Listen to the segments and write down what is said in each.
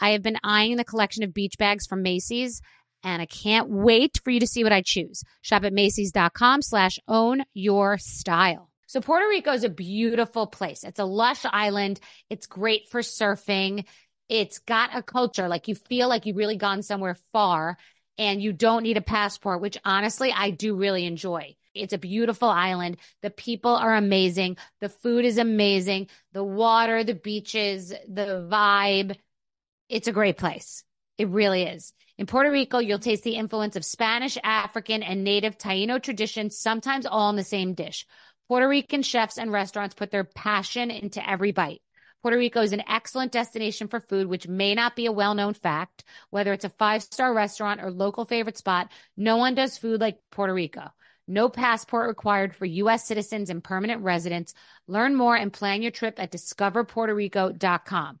I have been eyeing the collection of beach bags from Macy's, and I can't wait for you to see what I choose. Shop at Macy's.com/ownyourstyle. So Puerto Rico is a beautiful place. It's a lush island. It's great for surfing. It's got a culture. Like, you feel like you've really gone somewhere far, and you don't need a passport, which honestly, I do really enjoy. It's a beautiful island. The people are amazing. The food is amazing. The water, the beaches, the vibe. It's a great place. It really is. In Puerto Rico, you'll taste the influence of Spanish, African, and native Taíno traditions, sometimes all in the same dish. Puerto Rican chefs and restaurants put their passion into every bite. Puerto Rico is an excellent destination for food, which may not be a well-known fact. Whether it's a five-star restaurant or local favorite spot, no one does food like Puerto Rico. No passport required for U.S. citizens and permanent residents. Learn more and plan your trip at discoverpuertorico.com.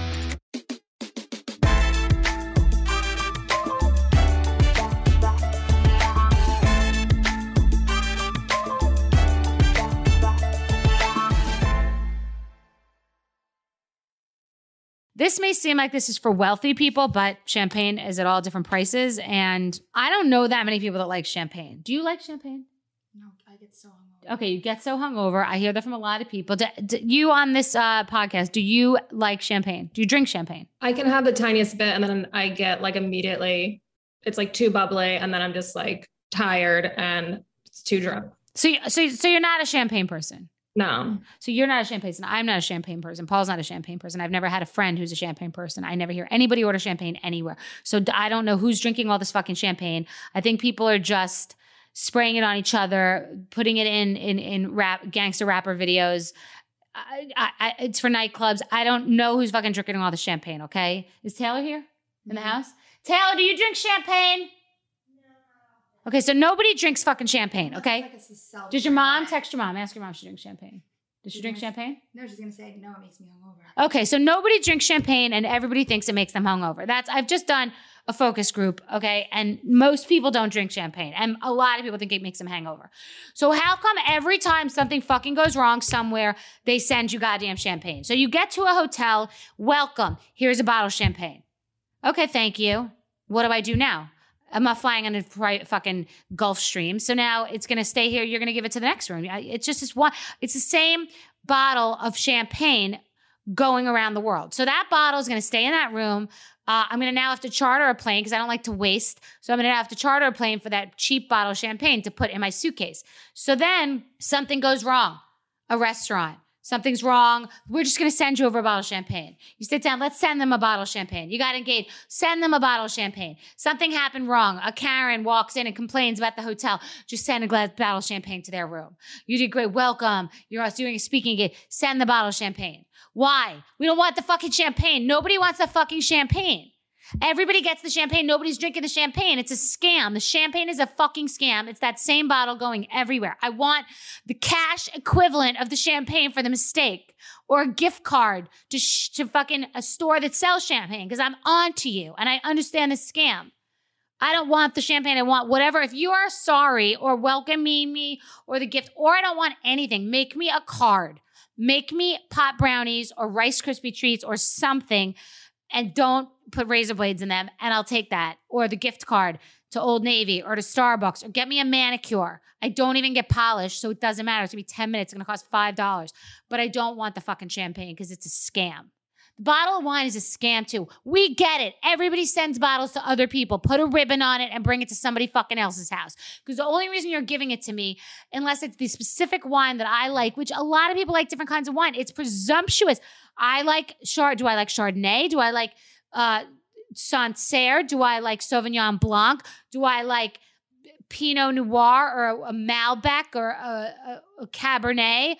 This may seem like this is for wealthy people, but champagne is at all different prices. And I don't know that many people that like champagne. Do you like champagne? No, I get so hungover. Okay, you get so hungover. I hear that from a lot of people. You on this podcast, do you like champagne? Do you drink champagne? I can have the tiniest bit, and then I get like immediately, it's like too bubbly, and then I'm just like tired and it's too drunk. So you're not a champagne person? No. So you're not a champagne person. I'm not a champagne person. Paul's not a champagne person. I've never had a friend who's a champagne person. I never hear anybody order champagne anywhere. So I don't know who's drinking all this fucking champagne. I think people are just spraying it on each other, putting it in rap, gangster rapper videos. It's for nightclubs. I don't know who's fucking drinking all the champagne, okay? Is Taylor here in the house? Taylor, do you drink champagne? Okay, so nobody drinks fucking champagne, okay? Like, did your mom text your mom? Ask your mom if she drinks champagne. Does she drink champagne? No, she's going to say, no, it makes me hungover. Okay, so nobody drinks champagne and everybody thinks it makes them hungover. I've just done a focus group, okay? And most people don't drink champagne. And a lot of people think it makes them hangover. So how come every time something fucking goes wrong somewhere, they send you goddamn champagne? So you get to a hotel, welcome, here's a bottle of champagne. Okay, thank you. What do I do now? I'm not flying on a fucking Gulf Stream. So now it's going to stay here. You're going to give it to the next room. It's just this one. It's the same bottle of champagne going around the world. So that bottle is going to stay in that room. I'm going to now have to charter a plane because I don't like to waste. So I'm going to have to charter a plane for that cheap bottle of champagne to put in my suitcase. So then something goes wrong. A restaurant. Something's wrong. We're just going to send you over a bottle of champagne. You sit down. Let's send them a bottle of champagne. You got engaged. Send them a bottle of champagne. Something happened wrong. A Karen walks in and complains about the hotel. Just send a glass bottle of champagne to their room. You did great. Welcome. You're doing a speaking gig. Send the bottle of champagne. Why? We don't want the fucking champagne. Nobody wants the fucking champagne. Everybody gets the champagne. Nobody's drinking the champagne. It's a scam. The champagne is a fucking scam. It's that same bottle going everywhere. I want the cash equivalent of the champagne for the mistake, or a gift card to fucking a store that sells champagne, because I'm on to you and I understand the scam. I don't want the champagne. I want whatever. If you are sorry or welcoming me or the gift, or I don't want anything, make me a card. Make me pot brownies or Rice Krispie treats or something, and don't put razor blades in them, and I'll take that. Or the gift card to Old Navy or to Starbucks, or get me a manicure. I don't even get polished, so it doesn't matter. It's going to be 10 minutes. It's going to cost $5. But I don't want the fucking champagne because it's a scam. The bottle of wine is a scam too. We get it. Everybody sends bottles to other people. Put a ribbon on it and bring it to somebody fucking else's house. Because the only reason you're giving it to me, unless it's the specific wine that I like, which a lot of people like different kinds of wine. It's presumptuous. I like do I like Chardonnay? Do I like Sancerre? Do I like Sauvignon Blanc? Do I like Pinot Noir or a Malbec or a Cabernet?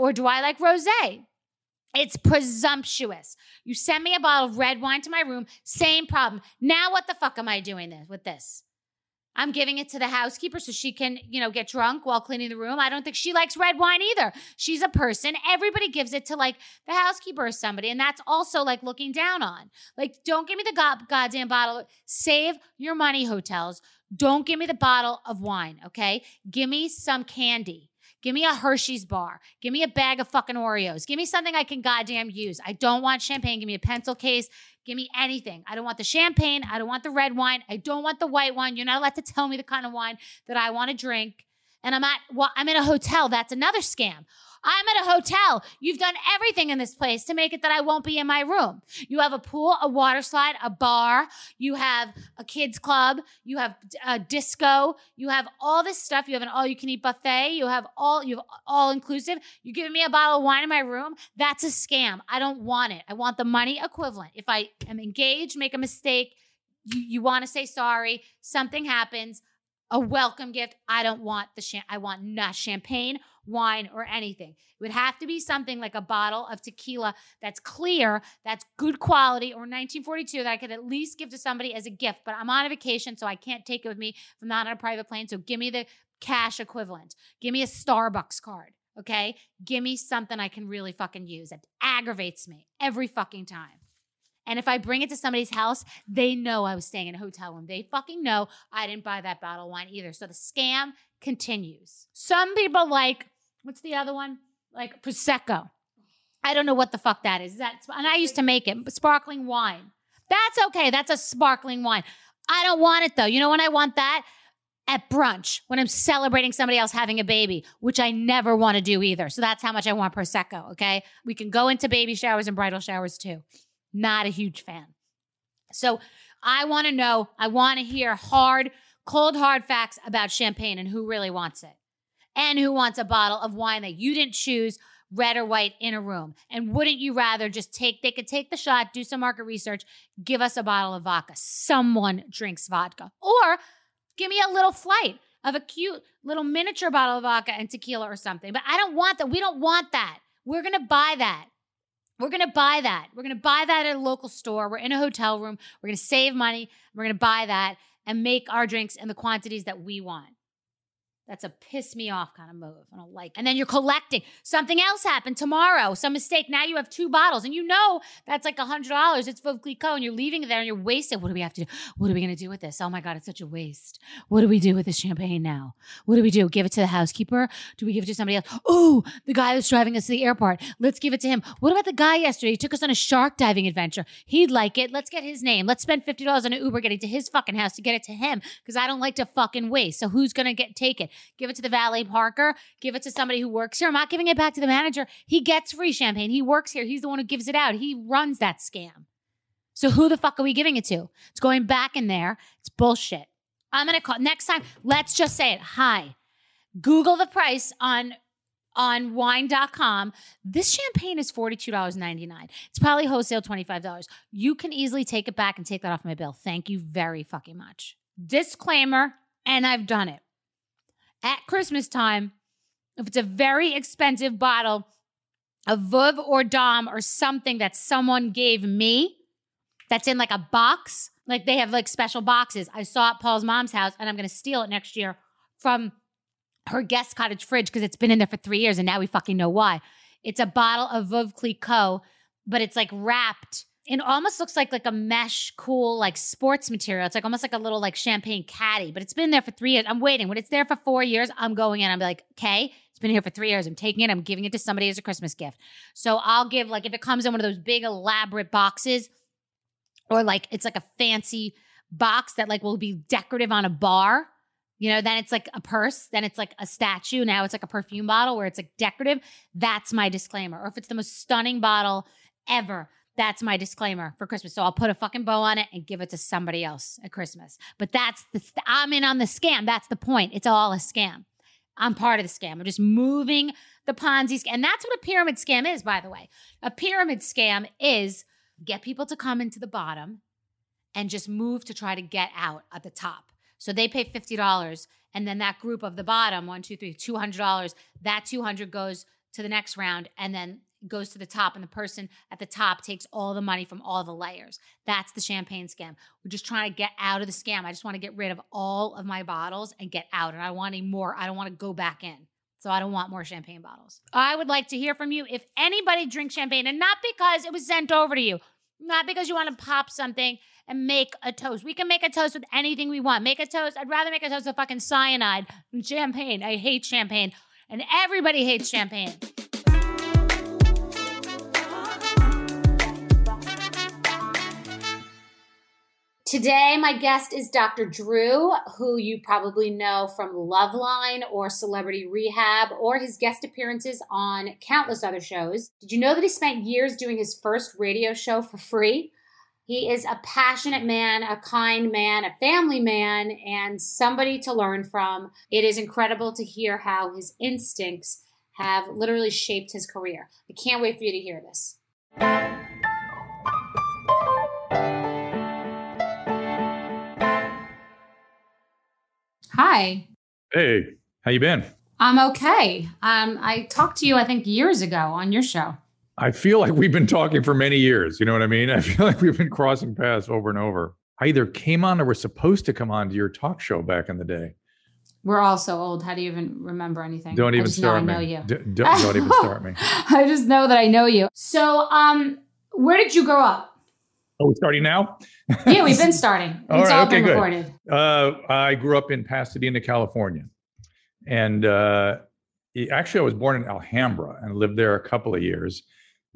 Or do I like Rosé? It's presumptuous. You send me a bottle of red wine to my room, same problem. Now what the fuck am I doing with this? I'm giving it to the housekeeper so she can, get drunk while cleaning the room. I don't think she likes red wine either. She's a person. Everybody gives it to the housekeeper or somebody. And that's also looking down on. Don't give me the goddamn bottle. Save your money, hotels. Don't give me the bottle of wine, okay? Give me some candy. Give me a Hershey's bar. Give me a bag of fucking Oreos. Give me something I can goddamn use. I don't want champagne. Give me a pencil case. Give me anything. I don't want the champagne. I don't want the red wine. I don't want the white wine. You're not allowed to tell me the kind of wine that I want to drink. And I'm in a hotel. That's another scam. I'm at a hotel. You've done everything in this place to make it that I won't be in my room. You have a pool, a water slide, a bar. You have a kids club. You have a disco. You have all this stuff. You have an all-you-can-eat buffet. You have all-inclusive. You're giving me a bottle of wine in my room. That's a scam. I don't want it. I want the money equivalent. If I am engaged, make a mistake, you want to say sorry, something happens, a welcome gift. I don't want I want not champagne, wine, or anything. It would have to be something like a bottle of tequila that's clear, that's good quality, or 1942 that I could at least give to somebody as a gift. But I'm on a vacation, so I can't take it with me if I'm not on a private plane. So give me the cash equivalent. Give me a Starbucks card, okay? Give me something I can really fucking use. That aggravates me every fucking time. And if I bring it to somebody's house, they know I was staying in a hotel room. They fucking know I didn't buy that bottle of wine either. So the scam continues. Some people like, what's the other one? Like Prosecco. I don't know what the fuck that is. And I used to make it, but sparkling wine. That's okay. That's a sparkling wine. I don't want it though. You know when I want that? At brunch, when I'm celebrating somebody else having a baby, which I never want to do either. So that's how much I want Prosecco, okay? We can go into baby showers and bridal showers too. Not a huge fan. So I want to know, I want to hear cold, hard facts about champagne and who really wants it. And who wants a bottle of wine that you didn't choose, red or white, in a room. And wouldn't you rather they could take the shot, do some market research, give us a bottle of vodka. Someone drinks vodka. Or give me a little flight of a cute little miniature bottle of vodka and tequila or something. But I don't want that. We don't want that. We're going to buy that. We're going to buy that. We're going to buy that at a local store. We're in a hotel room. We're going to save money. We're going to buy that and make our drinks in the quantities that we want. That's a piss me off kind of move. I don't like it. And then you're collecting. Something else happened tomorrow. Some mistake. Now you have two bottles. And you know that's like $100. It's Veuve Clicquot. And you're leaving it there and you're wasting. What do we have to do? What are we going to do with this? Oh my God, it's such a waste. What do we do with this champagne now? What do we do? Give it to the housekeeper? Do we give it to somebody else? Oh, the guy that's driving us to the airport. Let's give it to him. What about the guy yesterday? He took us on a shark diving adventure. He'd like it. Let's get his name. Let's spend $50 on an Uber getting to his fucking house to get it to him because I don't like to fucking waste. So who's going to take it? Give it to the valet parker. Give it to somebody who works here. I'm not giving it back to the manager. He gets free champagne. He works here. He's the one who gives it out. He runs that scam. So who the fuck are we giving it to? It's going back in there. It's bullshit. I'm going to call. Next time, let's just say it. Hi. Google the price on wine.com. This champagne is $42.99. It's probably wholesale $25. You can easily take it back and take that off my bill. Thank you very fucking much. Disclaimer, and I've done it. At Christmas time, if it's a very expensive bottle of Veuve or Dom or something that someone gave me that's in a box, they have special boxes. I saw it at Paul's mom's house and I'm going to steal it next year from her guest cottage fridge because it's been in there for 3 years and now we fucking know why. It's a bottle of Veuve Clicquot, but it's wrapped It almost looks like a mesh, cool, like sports material. It's like almost like a little like champagne caddy, but it's been there for 3 years. I'm waiting. When it's there for 4 years, I'm going in. I'm like, okay, it's been here for 3 years. I'm taking it. I'm giving it to somebody as a Christmas gift. So I'll give, like, if it comes in one of those big elaborate boxes, or like it's like a fancy box that like will be decorative on a bar, you know, then it's like a purse, then it's like a statue. Now it's like a perfume bottle where it's like decorative. That's my disclaimer. Or if it's the most stunning bottle ever, that's my disclaimer for Christmas. So I'll put a fucking bow on it and give it to somebody else at Christmas. But that's the, I'm in on the scam. That's the point. It's all a scam. I'm part of the scam. I'm just moving the Ponzi scam. And that's what a pyramid scam is, by the way. A pyramid scam is get people to come into the bottom and just move to try to get out at the top. So they pay $50 and then that group of the bottom, one, two, three, $200, that $200 goes to the next round and then goes to the top, and the person at the top takes all the money from all the layers. That's the champagne scam. We're just trying to get out of the scam. I just want to get rid of all of my bottles and get out. And I want any more. I don't want to go back in. So I don't want more champagne bottles. I would like to hear from you if anybody drinks champagne, and not because it was sent over to you, not because you want to pop something and make a toast. We can make a toast with anything we want. Make a toast. I'd rather make a toast with fucking cyanide than champagne. I hate champagne. And everybody hates champagne. Today, my guest is Dr. Drew, who you probably know from Loveline or Celebrity Rehab or his guest appearances on countless other shows. Did you know that he spent years doing his first radio show for free? He is a passionate man, a kind man, a family man, and somebody to learn from. It is incredible to hear how his instincts have literally shaped his career. I can't wait for you to hear this. Hi. Hey, how you been? I'm okay. I talked to you, I think, years ago on your show. I feel like we've been talking for many years. You know what I mean? I feel like we've been crossing paths over and over. I either came on or was supposed to come on to your talk show back in the day. We're all so old. How do you even remember anything? Don't even start me. I know you. Don't even start me. I just know that I know you. So where did you grow up? Oh, we're starting now? Yeah, we've been starting. It's all been recorded. I grew up in Pasadena, California. And actually, I was born in Alhambra and lived there a couple of years.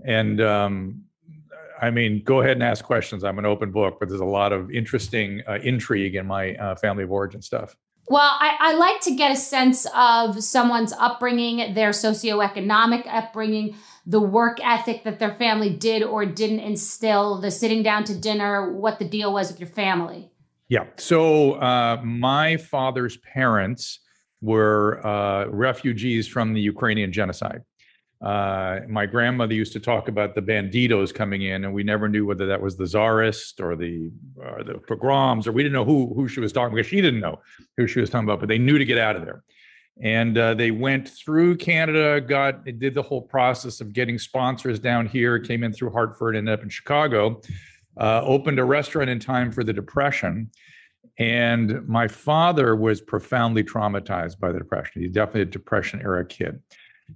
And I mean, go ahead and ask questions. I'm an open book, but there's a lot of interesting intrigue in my family of origin stuff. Well, I like to get a sense of someone's upbringing, their socioeconomic upbringing, the work ethic that their family did or didn't instill, the sitting down to dinner, what the deal was with your family. Yeah. So my father's parents were refugees from the Ukrainian genocide. My grandmother used to talk about the bandidos coming in, and we never knew whether that was the czarist or the pogroms, or we didn't know who she was talking about. She didn't know who she was talking about, but they knew to get out of there. And they went through Canada, did the whole process of getting sponsors down here, came in through Hartford, ended up in Chicago, opened a restaurant in time for the Depression. And my father was profoundly traumatized by the Depression. He's definitely a Depression era kid.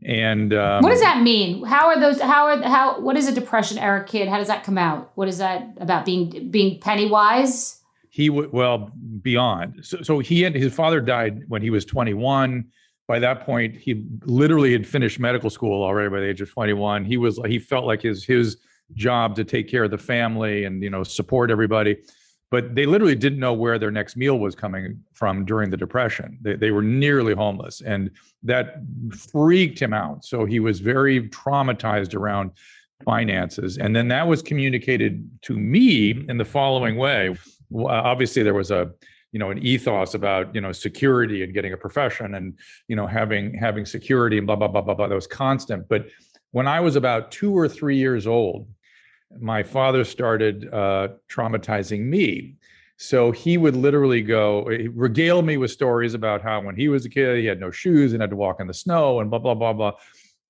And what does that mean? What is a Depression era kid? How does that come out? What is that about, being penny wise? Beyond. So he and his father died when he was 21. By that point, he literally had finished medical school already by the age of 21. He felt like his job to take care of the family and, you know, support everybody. But they literally didn't know where their next meal was coming from during the Depression. They were nearly homeless, and that freaked him out. So he was very traumatized around finances. And then that was communicated to me in the following way. Well, obviously, there was an ethos about, you know, security and getting a profession and, you know, having security and blah, blah, blah, blah, blah. That was constant. But when I was about 2 or 3 years old, my father started traumatizing me. So he would literally regale me with stories about how when he was a kid, he had no shoes and had to walk in the snow and blah, blah, blah, blah.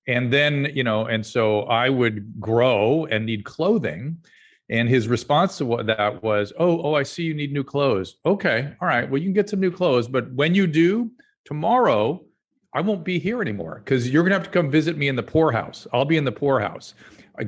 And then, you know, and so I would grow and need clothing. And his response to that was, oh, I see you need new clothes. Okay, all right, well, you can get some new clothes. But when you do, tomorrow, I won't be here anymore because you're going to have to come visit me in the poorhouse. I'll be in the poorhouse.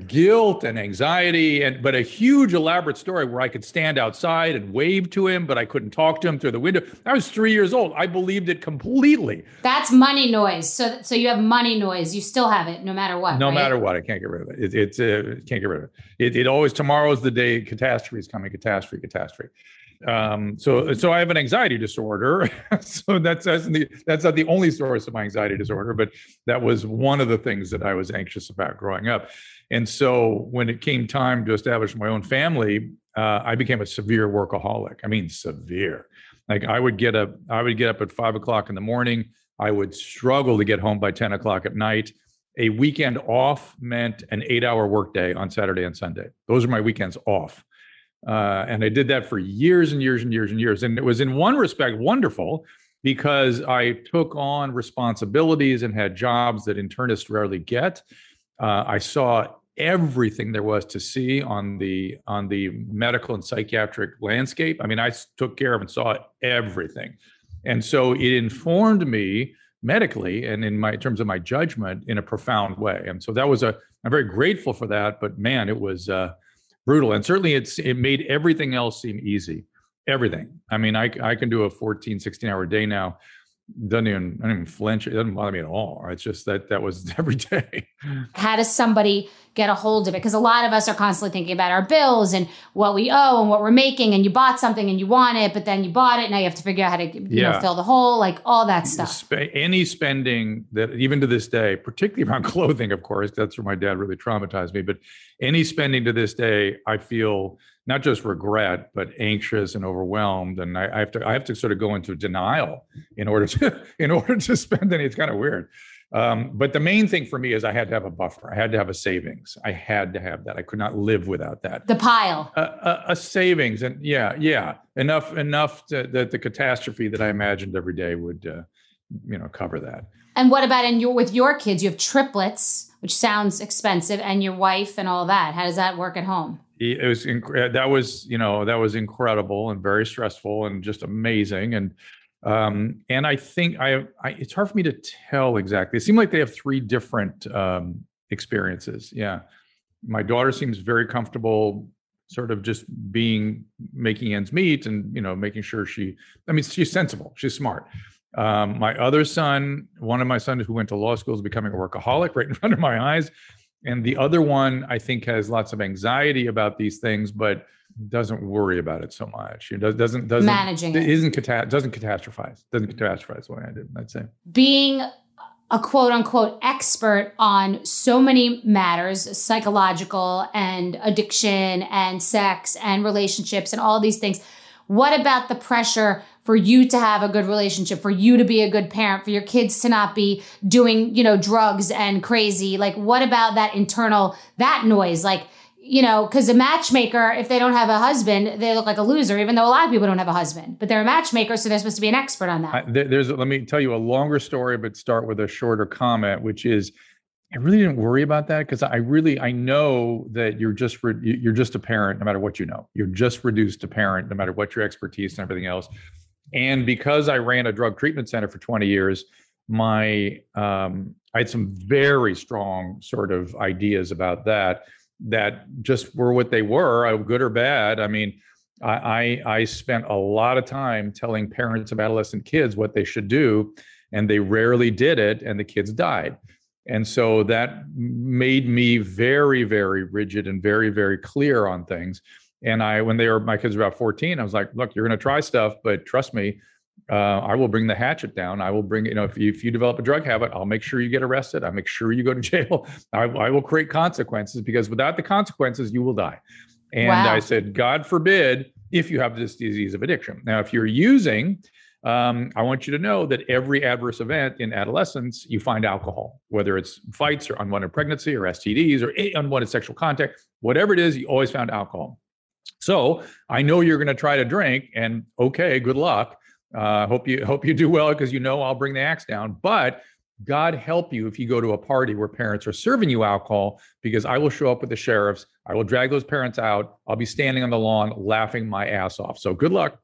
guilt and anxiety, and but a huge elaborate story where I could stand outside and wave to him, but I couldn't talk to him through the window. I was 3 years old. I believed it completely. That's money noise. So you have money noise. You still have it no matter what. No right? matter what. I can't get rid of it. Can't get rid of it. It always, tomorrow's the day, catastrophe is coming, catastrophe. So I have an anxiety disorder. So that's not the only source of my anxiety disorder, but that was one of the things that I was anxious about growing up. And so when it came time to establish my own family, I became a severe workaholic. I mean, severe. Like I would get up at 5 o'clock in the morning. I would struggle to get home by 10 o'clock at night. A weekend off meant an 8-hour workday on Saturday and Sunday. Those are my weekends off. And I did that for years and years and years and years. And it was in one respect wonderful because I took on responsibilities and had jobs that internists rarely get. I saw everything there was to see on the medical and psychiatric landscape. I mean, I took care of and saw everything. And so it informed me medically and in terms of my judgment in a profound way. And so that was I'm very grateful for that, but man, it was, brutal. And certainly it made everything else seem easy. Everything. I mean, I can do a 14, 16-hour day now. I don't even flinch. It doesn't bother me at all. It's just that was every day. How does somebody get a hold of it? Because a lot of us are constantly thinking about our bills and what we owe and what we're making. And you bought something and you want it, but then you bought it. Now you have to figure out how to fill the hole, like all that stuff. Any spending that, even to this day, particularly around clothing, of course, that's where my dad really traumatized me. But any spending to this day, I feel not just regret, but anxious and overwhelmed, and I have to sort of go into denial in order to spend any. It's kind of weird, but the main thing for me is I had to have a buffer. I had to have a savings. I had to have that. I could not live without that. The pile, a savings, and enough that the catastrophe that I imagined every day would, cover that. And what about with your kids? You have triplets, which sounds expensive, and your wife and all that. How does that work at home? It was that was incredible and very stressful and just amazing. And I think it's hard for me to tell exactly. It seemed like they have three different experiences. Yeah, my daughter seems very comfortable, sort of just making ends meet and making sure she's sensible, she's smart. My other son, one of my sons who went to law school, is becoming a workaholic right in front of my eyes. And the other one, I think, has lots of anxiety about these things, but doesn't worry about it so much. It doesn't managing it. Doesn't catastrophize the way I did. I'd say being a quote unquote expert on so many matters, psychological and addiction and sex and relationships and all these things. What about the pressure for you to have a good relationship, for you to be a good parent, for your kids to not be doing, drugs and crazy? Like, what about that internal, that noise? Like, because a matchmaker, if they don't have a husband, they look like a loser, even though a lot of people don't have a husband, but they're a matchmaker. So they're supposed to be an expert on that. Let me tell you a longer story, but start with a shorter comment, which is, I really didn't worry about that because I know that you're just a parent no matter what you know. You're just reduced to parent no matter what your expertise and everything else. And because I ran a drug treatment center for 20 years, I had some very strong sort of ideas about that just were what they were, good or bad. I mean, I spent a lot of time telling parents of adolescent kids what they should do, and they rarely did it, and the kids died. And so that made me very, very rigid and very, very clear on things. And my kids were about 14, I was like, look, you're going to try stuff, but trust me, I will bring the hatchet down. I will bring, if you develop a drug habit, I'll make sure you get arrested. I'll make sure you go to jail. I will create consequences because without the consequences, you will die. And wow. I said, God forbid, if you have this disease of addiction. Now, if you're using, I want you to know that every adverse event in adolescence, you find alcohol, whether it's fights or unwanted pregnancy or STDs or unwanted sexual contact, whatever it is, you always found alcohol. So I know you're going to try to drink, and okay, good luck. Hope you do well because I'll bring the axe down. But God help you if you go to a party where parents are serving you alcohol because I will show up with the sheriffs. I will drag those parents out. I'll be standing on the lawn laughing my ass off. So good luck.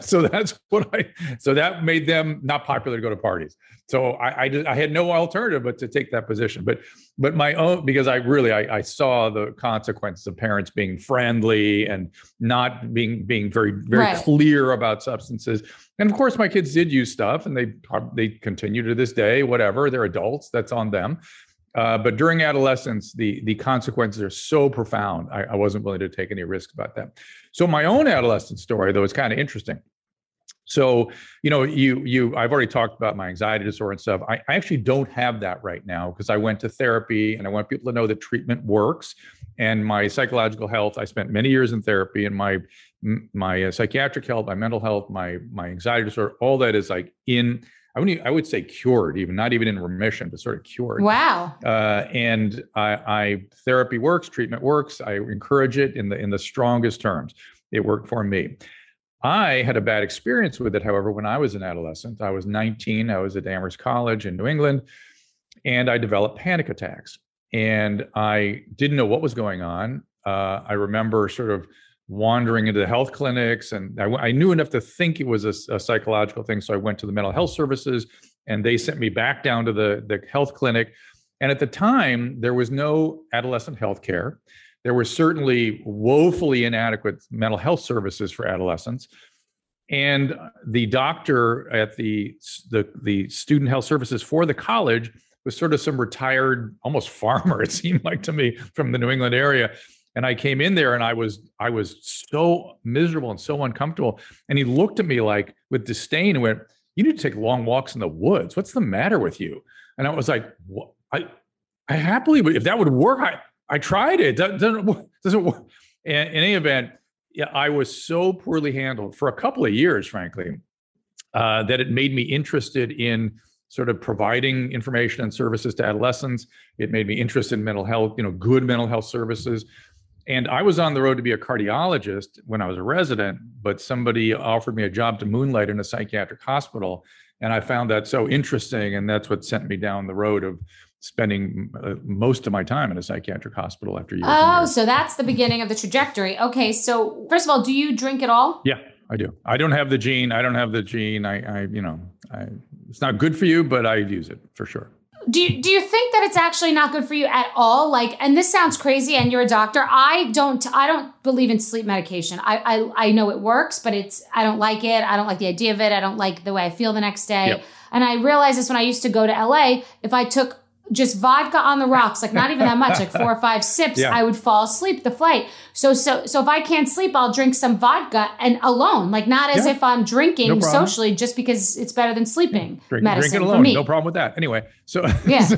So that made them not popular to go to parties. So I had no alternative but to take that position. But my own, because I really saw the consequences of parents being friendly and not being very, very right. clear about substances. And of course, my kids did use stuff, and they continue to this day. Whatever, they're adults. That's on them. But during adolescence, the consequences are so profound. I wasn't willing to take any risks about that. So my own adolescent story, though, is kind of interesting. So, I've already talked about my anxiety disorder and stuff. I actually don't have that right now because I went to therapy, and I want people to know that treatment works. And my psychological health, I spent many years in therapy, and my psychiatric health, my mental health, my anxiety disorder, all that is like in. I would say cured, even not even in remission, but sort of cured. Wow! And therapy works, treatment works. I encourage it in the strongest terms. It worked for me. I had a bad experience with it, however, when I was an adolescent. I was 19. I was at Amherst College in New England, and I developed panic attacks. And I didn't know what was going on. I remember sort of wandering into the health clinics, and I knew enough to think it was a psychological thing. So I went to the mental health services, and they sent me back down to the health clinic. And at the time, there was no adolescent health care. There were certainly woefully inadequate mental health services for adolescents. And the doctor at the student health services for the college was sort of some retired, almost farmer, it seemed like to me, from the New England area. And I came in there, and I was so miserable and so uncomfortable. And he looked at me like with disdain and went, "You need to take long walks in the woods. What's the matter with you?" And I was like, "What? I happily, if that would work, I tried it. That doesn't work." And in any event, yeah, I was so poorly handled for a couple of years, frankly, that it made me interested in sort of providing information and services to adolescents. It made me interested in mental health, good mental health services. And I was on the road to be a cardiologist when I was a resident, but somebody offered me a job to moonlight in a psychiatric hospital. And I found that so interesting. And that's what sent me down the road of spending most of my time in a psychiatric hospital after years. Oh, so that's the beginning of the trajectory. Okay. So first of all, do you drink at all? Yeah, I do. I don't have the gene. I it's not good for you, but I use it for sure. Do you think that it's actually not good for you at all? Like, and this sounds crazy, and you're a doctor. I don't believe in sleep medication. I know it works, but I don't like it. I don't like the idea of it. I don't like the way I feel the next day. Yep. And I realized this when I used to go to LA, if I took just vodka on the rocks, like not even that much, like 4 or 5 sips, yeah, I would fall asleep the flight. So if I can't sleep, I'll drink some vodka and alone, like not as if I'm drinking socially, just because it's better than sleeping. Drink it alone. For me. No problem with that. Anyway, so yeah,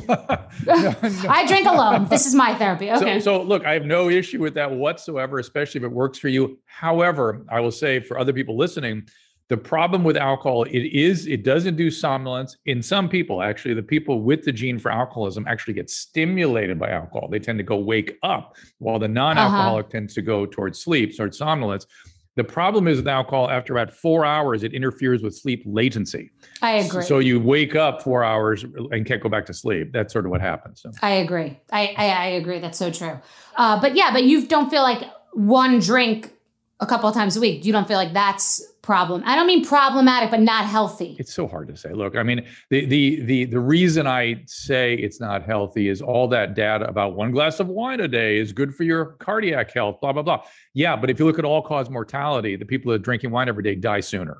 I drink alone. This is my therapy. Okay. So look, I have no issue with that whatsoever, especially if it works for you. However, I will say for other people listening, the problem with alcohol, it does induce somnolence in some people. Actually, the people with the gene for alcoholism actually get stimulated by alcohol. They tend to go wake up, while the non-alcoholic tends to go towards sleep, towards somnolence. The problem is with alcohol, after about 4 hours, it interferes with sleep latency. I agree. So you wake up 4 hours and can't go back to sleep. That's sort of what happens. So. I agree. I agree. That's so true. But you don't feel like one drink a couple of times a week. You don't feel like that's... I don't mean problematic, but not healthy. It's so hard to say. Look, I mean, the reason I say it's not healthy is all that data about one glass of wine a day is good for your cardiac health, blah, blah, blah. Yeah, but if you look at all-cause mortality, the people that are drinking wine every day die sooner.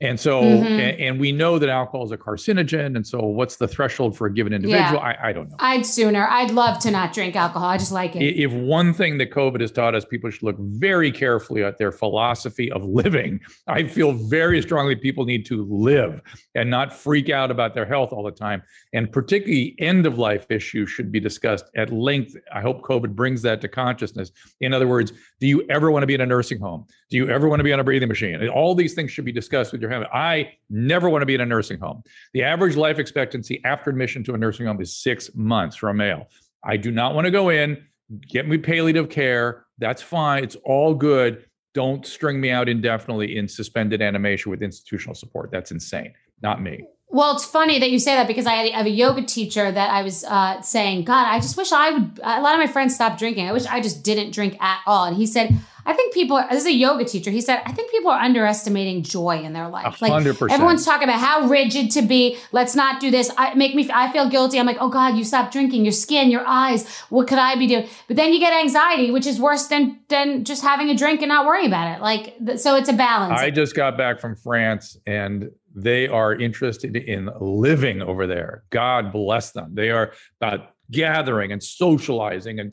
And so, and we know that alcohol is a carcinogen. And so what's the threshold for a given individual? Yeah. I don't know. I'd love to not drink alcohol. I just like it. If one thing that COVID has taught us, people should look very carefully at their philosophy of living. I feel very strongly people need to live and not freak out about their health all the time. And particularly end of life issues should be discussed at length. I hope COVID brings that to consciousness. In other words, do you ever want to be in a nursing home? Do you ever want to be on a breathing machine? All these things should be discussed with your family. I never want to be in a nursing home. The average life expectancy after admission to a nursing home is 6 months for a male. I do not want to go in, get me palliative care. That's fine. It's all good. Don't string me out indefinitely in suspended animation with institutional support. That's insane. Not me. Well, it's funny that you say that because I have a yoga teacher that I was saying, God, I just wish I would, a lot of my friends stopped drinking. I wish I just didn't drink at all. And he said, I think people, this is a yoga teacher. He said, I think people are underestimating joy in their life. 100%. Like everyone's talking about how rigid to be. Let's not do this. I feel guilty. I'm like, oh God, you stopped drinking, your skin, your eyes. What could I be doing? But then you get anxiety, which is worse than just having a drink and not worrying about it. So it's a balance. I just got back from France and they are interested in living over there. God bless them. They are about gathering and socializing and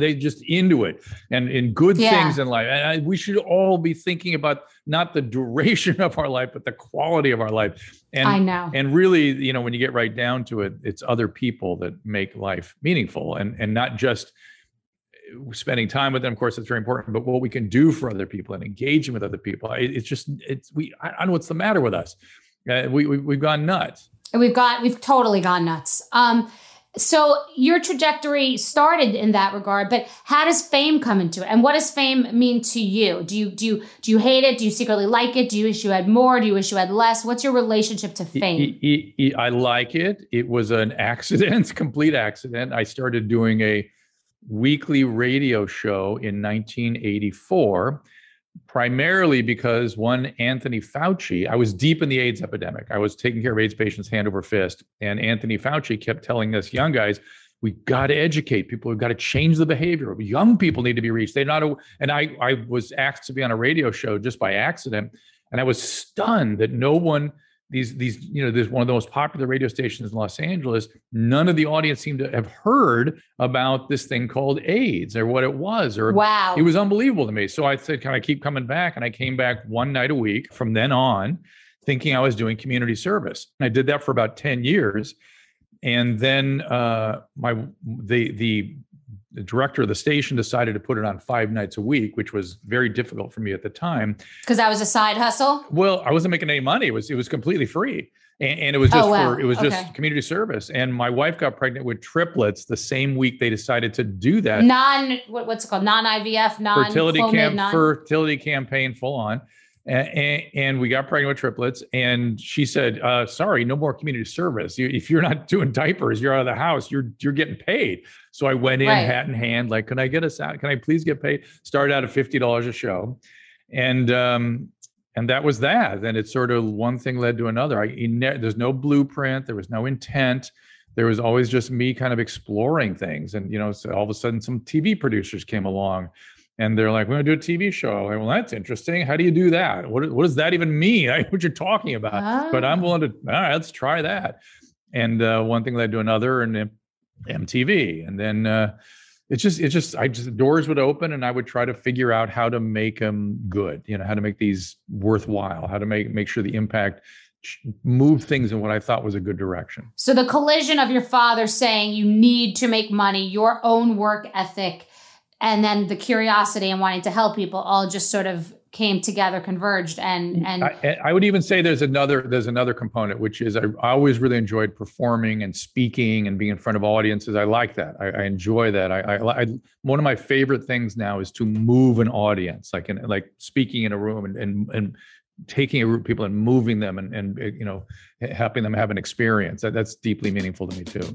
they just into it and in good things in life. And we should all be thinking about not the duration of our life, but the quality of our life. And I know. And really, when you get right down to it, it's other people that make life meaningful and not just spending time with them. Of course, it's very important, but what we can do for other people and engaging with other people, I don't know what's the matter with us. We've gone nuts. We've totally gone nuts. So your trajectory started in that regard, but how does fame come into it? And what does fame mean to you? Do you hate it? Do you secretly like it? Do you wish you had more? Do you wish you had less? What's your relationship to fame? I like it. It was an accident, complete accident. I started doing a weekly radio show in 1984, primarily because one Anthony Fauci, I was deep in the AIDS epidemic. I was taking care of AIDS patients hand over fist. And Anthony Fauci kept telling us young guys, we got to educate people. We've got to change the behavior. Young people need to be reached. And I was asked to be on a radio show just by accident. And I was stunned that no one, this one of the most popular radio stations in Los Angeles, none of the audience seemed to have heard about this thing called AIDS or what it was. Wow. It was unbelievable to me. So I said, can I keep coming back? And I came back one night a week from then on, thinking I was doing community service. And I did that for about 10 years. And then the director of the station decided to put it on 5 nights a week, which was very difficult for me at the time. Because that was a side hustle? Well, I wasn't making any money. It was completely free. And it was just just community service. And my wife got pregnant with triplets the same week they decided to do that. Non-IVF, fertility campaign full on. And we got pregnant with triplets. And she said, sorry, no more community service. If you're not doing diapers, you're out of the house, you're getting paid. So I went in hat in hand, like, can I get us out? Can I please get paid? Started out at $50 a show. And that was that. And it's sort of one thing led to another. There's no blueprint. There was no intent. There was always just me kind of exploring things. And, so all of a sudden some TV producers came along. And they're like, we're going to do a TV show. Like, well, that's interesting. How do you do that? What does that even mean? I know what you're talking about. Oh. But I'm willing to, all right, let's try that. And one thing led to another and MTV. And then doors would open and I would try to figure out how to make them good. How to make these worthwhile, how to make sure the impact moved things in what I thought was a good direction. So the collision of your father saying you need to make money, your own work ethic, and then the curiosity and wanting to help people all just sort of came together, converged. And I would even say there's another component, which is I always really enjoyed performing and speaking and being in front of audiences. I like that. I enjoy that. One of my favorite things now is to move an audience, like speaking in a room and taking a group of people and moving them and helping them have an experience. That's deeply meaningful to me too.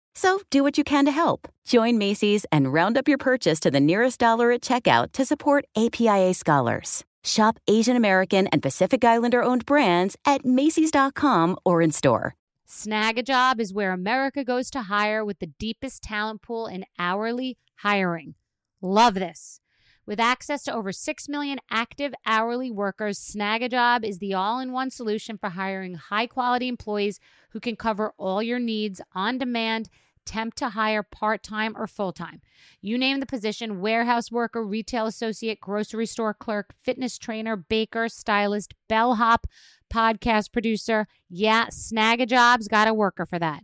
So do what you can to help. Join Macy's and round up your purchase to the nearest dollar at checkout to support APIA scholars. Shop Asian American and Pacific Islander-owned brands at Macy's.com or in store. Snag a Job is where America goes to hire with the deepest talent pool in hourly hiring. Love this. With access to over 6 million active hourly workers, Snag a Job is the all-in-one solution for hiring high-quality employees who can cover all your needs on demand, temp to hire, part-time or full-time. You name the position: warehouse worker, retail associate, grocery store clerk, fitness trainer, baker, stylist, bellhop, podcast producer. Yeah, Snag a Job's got a worker for that.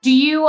Do you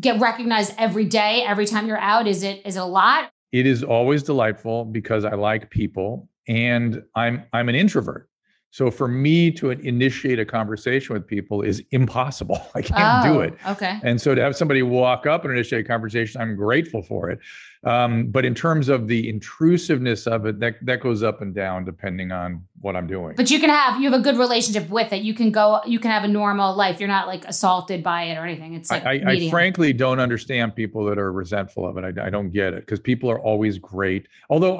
get recognized every day, every time you're out? Is it a lot? It is always delightful because I like people and I'm an introvert. So for me to initiate a conversation with people is impossible. I can't do it. Okay. And so to have somebody walk up and initiate a conversation, I'm grateful for it. But in terms of the intrusiveness of it, that goes up and down depending on what I'm doing. But you have a good relationship with it. You can have a normal life. You're not like assaulted by it or anything. It's like I frankly don't understand people that are resentful of it. I don't get it because people are always great. Although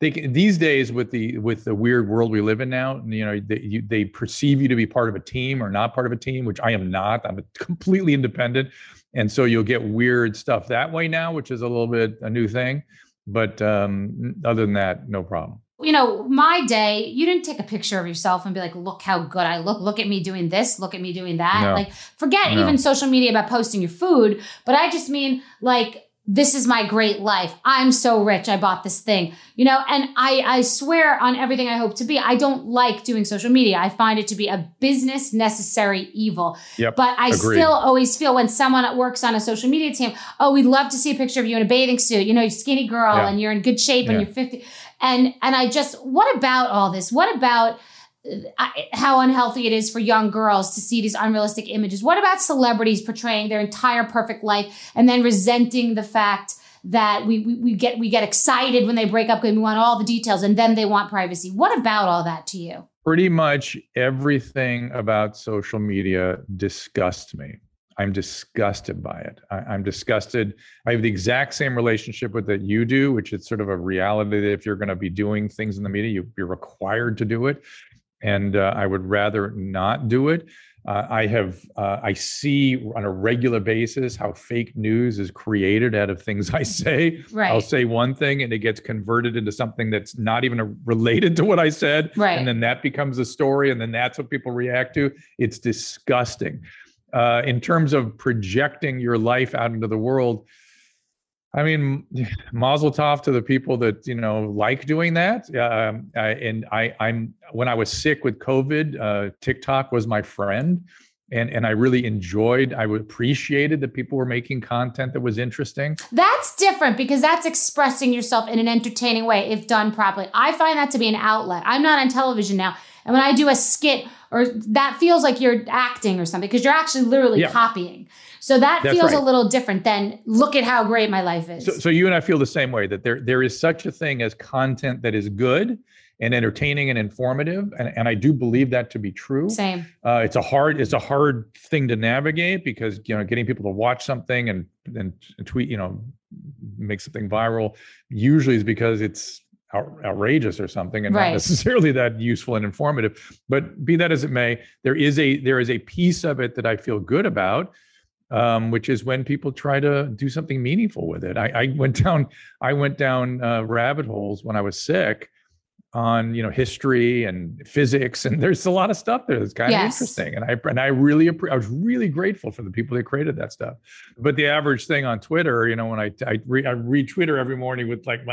these days, with the weird world we live in now, you know, they perceive you to be part of a team or not part of a team, which I am not. I'm completely independent, and so you'll get weird stuff that way now, which is a little bit a new thing. But other than that, no problem. You know, my day, you didn't take a picture of yourself and be like, "Look how good I look. Look at me doing this. Look at me doing that." No. Like, forget even social media about posting your food. But I just mean like, this is my great life. I'm so rich. I bought this thing, you know, and I swear on everything I hope to be. I don't like doing social media. I find it to be a business necessary evil. Yep, but I still always feel when someone works on a social media team, oh, we'd love to see a picture of you in a bathing suit. You know, you're skinny girl and you're in good shape and you're 50. And I just, what about all this? What about how unhealthy it is for young girls to see these unrealistic images? What about celebrities portraying their entire perfect life and then resenting the fact that we get excited when they break up because we want all the details and then they want privacy? What about all that to you? Pretty much everything about social media disgusts me. I'm disgusted by it. I'm disgusted. I have the exact same relationship with it you do, which is sort of a reality that if you're going to be doing things in the media, you're required to do it. And I would rather not do it. I see on a regular basis how fake news is created out of things I say. Right. I'll say one thing and it gets converted into something that's not even related to what I said. Right. And then that becomes a story. And then that's what people react to. It's disgusting. In terms of projecting your life out into the world, I mean, mazel tov to the people that, you know, like doing that. And when I was sick with COVID, TikTok was my friend. And I really enjoyed, I appreciated that people were making content that was interesting. That's different because that's expressing yourself in an entertaining way if done properly. I find that to be an outlet. I'm not on television now. And when I do a skit, or that feels like you're acting or something because you're actually literally copying. So that's feels a little different than look at how great my life is. So you and I feel the same way, that there is such a thing as content that is good and entertaining and informative. And I do believe that to be true. Same. It's a hard thing to navigate because, you know, getting people to watch something and tweet, you know, make something viral usually is because it's outrageous or something and not necessarily that useful and informative. But be that as it may, there is a piece of it that I feel good about, which is when people try to do something meaningful with it. I went down rabbit holes when I was sick on, you know, history and physics, and there's a lot of stuff there that's kind of interesting. And I was really grateful for the people that created that stuff. But the average thing on Twitter, you know, when I read Twitter every morning with like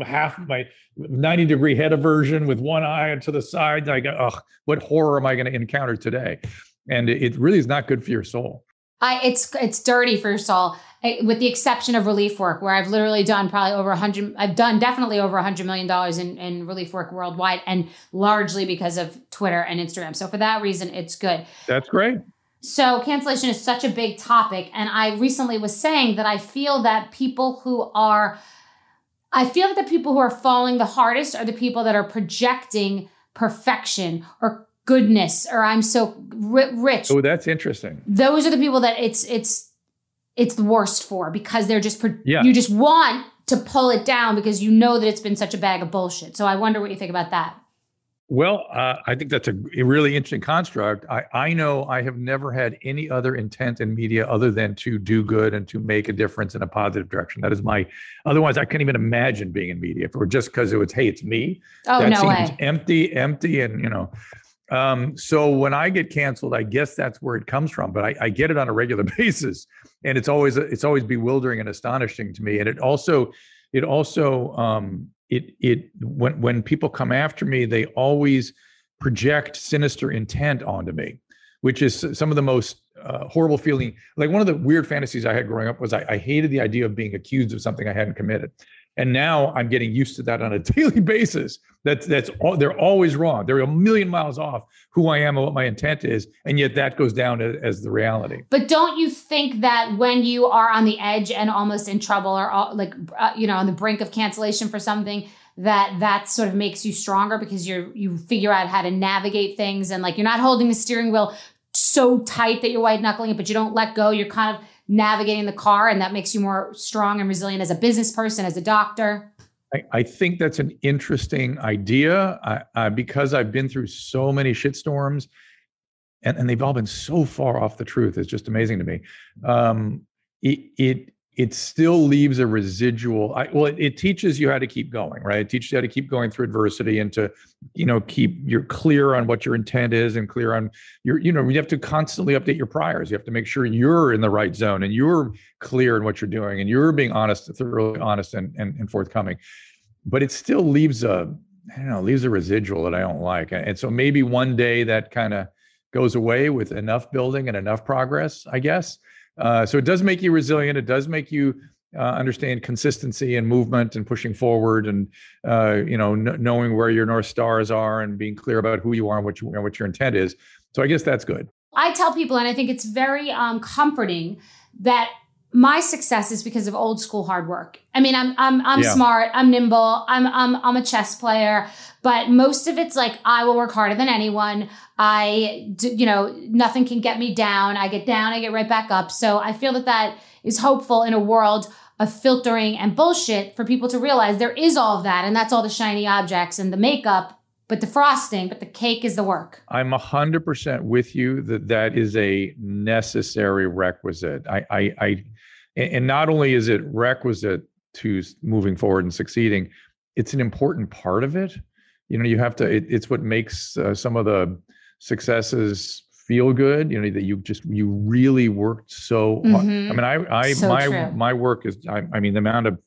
half my 90-degree head aversion with one eye to the side, I go, oh, what horror am I going to encounter today? And it really is not good for your soul. It's dirty for your soul, with the exception of relief work, where I've literally done probably over $100 million in relief work worldwide, and largely because of Twitter and Instagram. So for that reason, it's good. That's great. So cancellation is such a big topic. And I recently was saying that I feel that the people who are falling the hardest are the people that are projecting perfection or goodness or I'm so rich. Oh, that's interesting. Those are the people that it's the worst for, because they're just you just want to pull it down because you know that it's been such a bag of bullshit. So I wonder what you think about that. Well, I think that's a really interesting construct. I know I have never had any other intent in media other than to do good and to make a difference in a positive direction. That is otherwise I couldn't even imagine being in media if it were just because it was, hey, it's me. Oh, that no seems way. Empty. And, you know, so when I get canceled, I guess that's where it comes from, but I get it on a regular basis. And it's always bewildering and astonishing to me. And when people come after me, they always project sinister intent onto me, which is some of the most horrible feeling. Like, one of the weird fantasies I had growing up was I hated the idea of being accused of something I hadn't committed. And now I'm getting used to that on a daily basis. That's all, they're always wrong. They're a million miles off who I am and what my intent is. And yet that goes down as the reality. But don't you think that when you are on the edge and almost in trouble, or on the brink of cancellation for something, that sort of makes you stronger because you figure out how to navigate things, and like, you're not holding the steering wheel so tight that you're white knuckling it, but you don't let go. You're kind of navigating the car, and that makes you more strong and resilient as a business person, as a doctor. I think that's an interesting idea, because I've been through so many shitstorms, and they've all been so far off the truth. It's just amazing to me. It still leaves a residual. It teaches you how to keep going, right? It teaches you how to keep going through adversity and to, you know, you're clear on what your intent is and clear on your, you know, you have to constantly update your priors. You have to make sure you're in the right zone and you're clear in what you're doing and you're being honest, thoroughly honest and forthcoming. But it still leaves a residual that I don't like. And so maybe one day that kind of goes away with enough building and enough progress, I guess. So it does make you resilient. It does make you understand consistency and movement and pushing forward, and knowing where your North Stars are and being clear about who you are and what your intent is. So I guess that's good. I tell people, and I think it's very comforting, that my success is because of old school hard work. I mean, I'm smart, I'm nimble, I'm a chess player, but most of it's like, I will work harder than anyone. Nothing can get me down. I get down, I get right back up. So I feel that is hopeful in a world of filtering and bullshit, for people to realize there is all of that. And that's all the shiny objects and the makeup, but the frosting, but the cake is the work. I'm 100% with you that is a necessary requisite. And not only is it requisite to moving forward and succeeding, it's an important part of it. You know, you have to, it's what makes some of the successes feel good, you know, that you really worked so hard. I mean, my work is, I mean, the amount of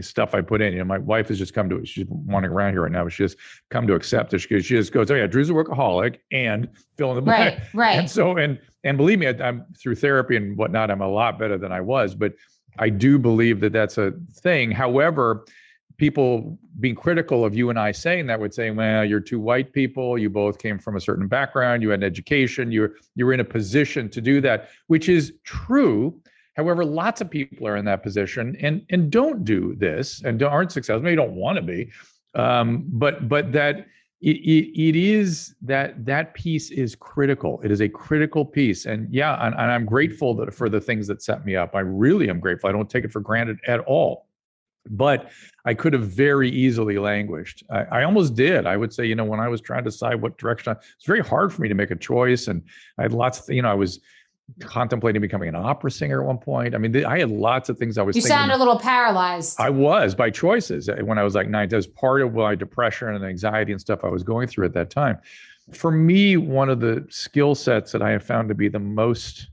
stuff I put in. You know, my wife has just come to, she's wandering around here right now, but she has come to accept it. She just goes, oh yeah, Drew's a workaholic and fill in the blank. Right, right. And so, and believe me, I'm through therapy and whatnot, I'm a lot better than I was, but I do believe that that's a thing. However, people being critical of you and I saying that would say, well, you're two white people. You both came from a certain background. You had an education. You're in a position to do that, which is true. However, lots of people are in that position and don't do this and aren't successful. Maybe don't want to be, but that it is that piece is critical. It is a critical piece, and yeah, and I'm grateful for the things that set me up. I really am grateful. I don't take it for granted at all. But I could have very easily languished. I almost did. I would say, you know, when I was trying to decide what direction, it's very hard for me to make a choice. And I had lots of, you know, I was contemplating becoming an opera singer at one point. I mean, I had lots of things I was thinking. You sound a little paralyzed. I was by choices when I was like 9. That was part of my depression and anxiety and stuff I was going through at that time. For me, one of the skill sets that I have found to be the most,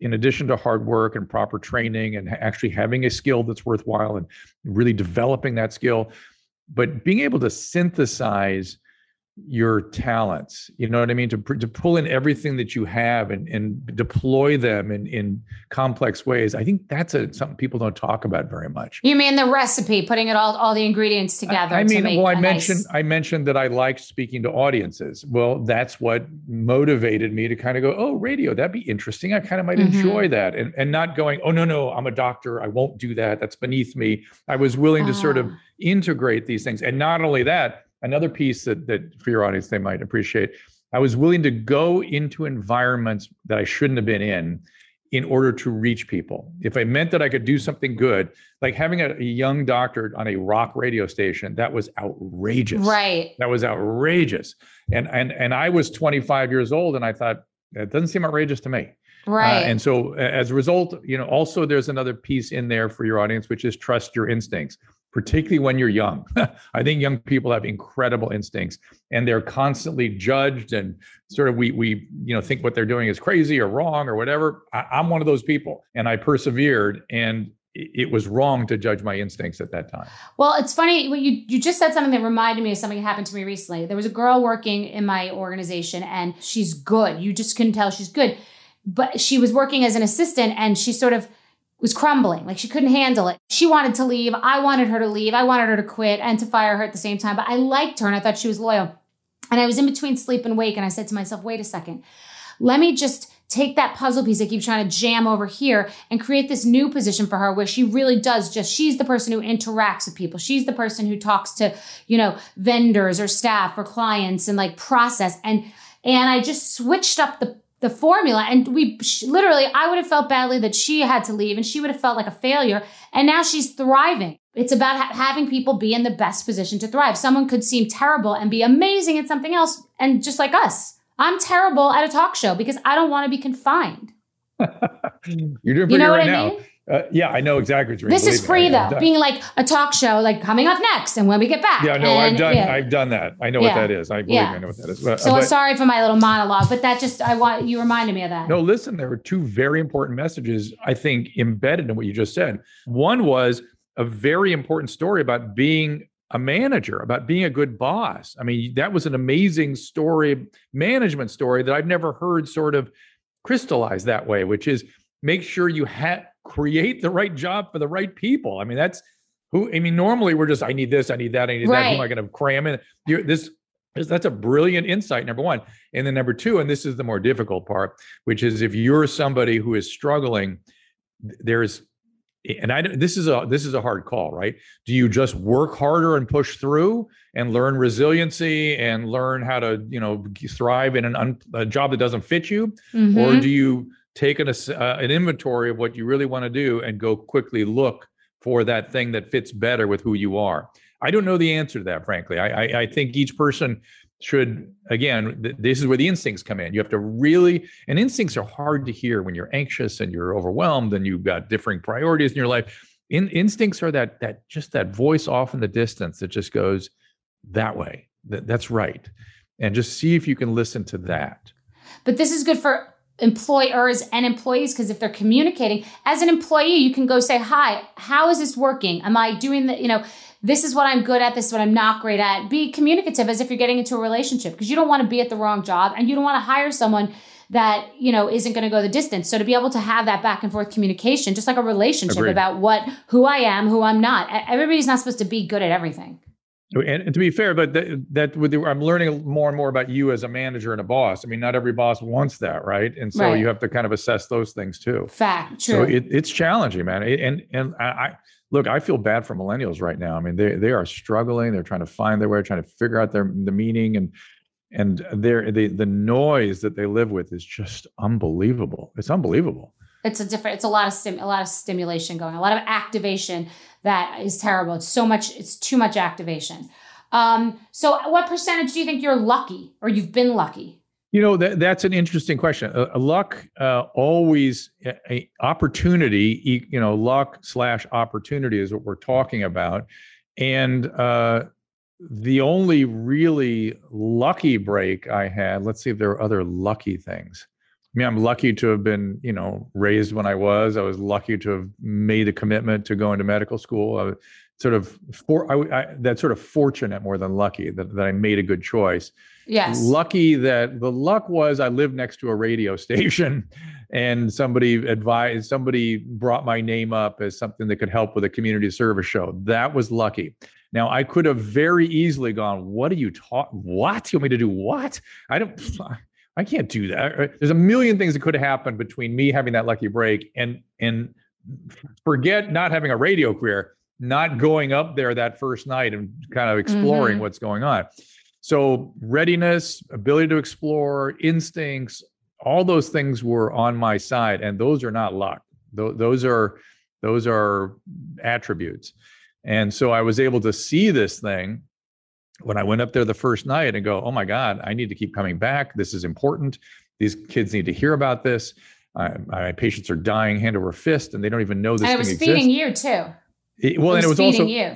in addition to hard work and proper training and actually having a skill that's worthwhile and really developing that skill, but being able to synthesize your talents, you know what I mean? To pull in everything that you have and deploy them in complex ways. I think that's something people don't talk about very much. You mean the recipe, putting it all the ingredients together. I mean, well, I mentioned that I like speaking to audiences. Well, that's what motivated me to kind of go, oh, radio, that'd be interesting. I kind of might enjoy that. And not going, oh, no, I'm a doctor. I won't do that. That's beneath me. I was willing to sort of integrate these things. And not only that, another piece that for your audience, they might appreciate, I was willing to go into environments that I shouldn't have been in order to reach people. If it meant that I could do something good, like having a young doctor on a rock radio station, that was outrageous. Right. That was outrageous. And I was 25 years old and I thought, that doesn't seem outrageous to me. Right. And so as a result, you know, also there's another piece in there for your audience, which is trust your instincts, particularly when you're young. I think young people have incredible instincts and they're constantly judged and sort of we you know, think what they're doing is crazy or wrong or whatever. I'm one of those people and I persevered and it was wrong to judge my instincts at that time. Well, it's funny. You just said something that reminded me of something that happened to me recently. There was a girl working in my organization and she's good. You just couldn't tell she's good, but she was working as an assistant and she sort of was crumbling. Like she couldn't handle it. She wanted to leave. I wanted her to leave. I wanted her to quit and to fire her at the same time. But I liked her and I thought she was loyal. And I was in between sleep and wake. And I said to myself, wait a second, let me just take that puzzle piece I keep trying to jam over here and create this new position for her where she really does just, she's the person who interacts with people. She's the person who talks to, you know, vendors or staff or clients and like process. And I just switched up the formula. And literally, I would have felt badly that she had to leave and she would have felt like a failure. And now she's thriving. It's about having people be in the best position to thrive. Someone could seem terrible and be amazing at something else. And just like us, I'm terrible at a talk show because I don't want to be confined. You're doing pretty right now. Mean? Yeah, I know exactly what you're doing. This is free though, being like a talk show, like coming up next and when we get back. Yeah, no, I've done that. I know what that is. I know what that is. So sorry for my little monologue, but that just, you reminded me of that. No, listen, there were two very important messages, I think, embedded in what you just said. One was a very important story about being a manager, about being a good boss. I mean, that was an amazing story, management story that I've never heard sort of crystallized that way, which is make sure you create the right job for the right people. I mean, that's who, I mean, normally we're just, I need this, I need that, I need that. Who am I going to cram in? That's a brilliant insight, number one. And then number two, and this is the more difficult part, which is if you're somebody who is struggling, this is a hard call, right? Do you just work harder and push through and learn resiliency and learn how to, you know, thrive in a job that doesn't fit you? Mm-hmm. Or do you take an inventory of what you really want to do and go quickly look for that thing that fits better with who you are? I don't know the answer to that, frankly. I think each person should, again, this is where the instincts come in. You have to really, and instincts are hard to hear when you're anxious and you're overwhelmed and you've got differing priorities in your life. Instincts are that voice off in the distance that just goes that way. That's right. And just see if you can listen to that. But this is good for employers and employees, because if they're communicating, as an employee, you can go say, hi, how is this working? Am I doing the, you know, this is what I'm good at, this is what I'm not great at. Be communicative as if you're getting into a relationship, because you don't want to be at the wrong job and you don't want to hire someone that, you know, isn't going to go the distance. So to be able to have that back and forth communication, just like a relationship. Agreed. About what, who I am, who I'm not. Everybody's not supposed to be good at everything. And to be fair, but I'm learning more and more about you as a manager and a boss. I mean, not every boss wants that, right? And so you have to kind of assess those things too. Fact, true. So it's challenging, man. I feel bad for millennials right now. I mean, they are struggling. They're trying to find their way, trying to figure out the meaning, and the noise that they live with is just unbelievable. It's unbelievable. It's a lot of stimulation going, a lot of activation. That is terrible. It's too much activation. So what percentage do you think you're lucky or you've been lucky? You know, that's an interesting question. Opportunity, you know, luck/opportunity is what we're talking about. And the only really lucky break I had, let's see if there are other lucky things. I mean, I'm lucky to have been, you know, raised when I was lucky to have made a commitment to go into medical school. That's sort of fortunate more than lucky that I made a good choice. Yes. Lucky that the luck was I lived next to a radio station and somebody brought my name up as something that could help with a community service show. That was lucky. Now, I could have very easily gone, what are you talking? What? You want me to do what? I can't do that. There's a million things that could happen between me having that lucky break and forget not having a radio career, not going up there that first night and kind of exploring what's going on. So readiness, ability to explore, instincts, all those things were on my side, and those are not luck. Those are attributes. And so I was able to see this thing when I went up there the first night and go, oh my God, I need to keep coming back. This is important. These kids need to hear about this. My patients are dying hand over fist and they don't even know this thing exists. And it was feeding you too.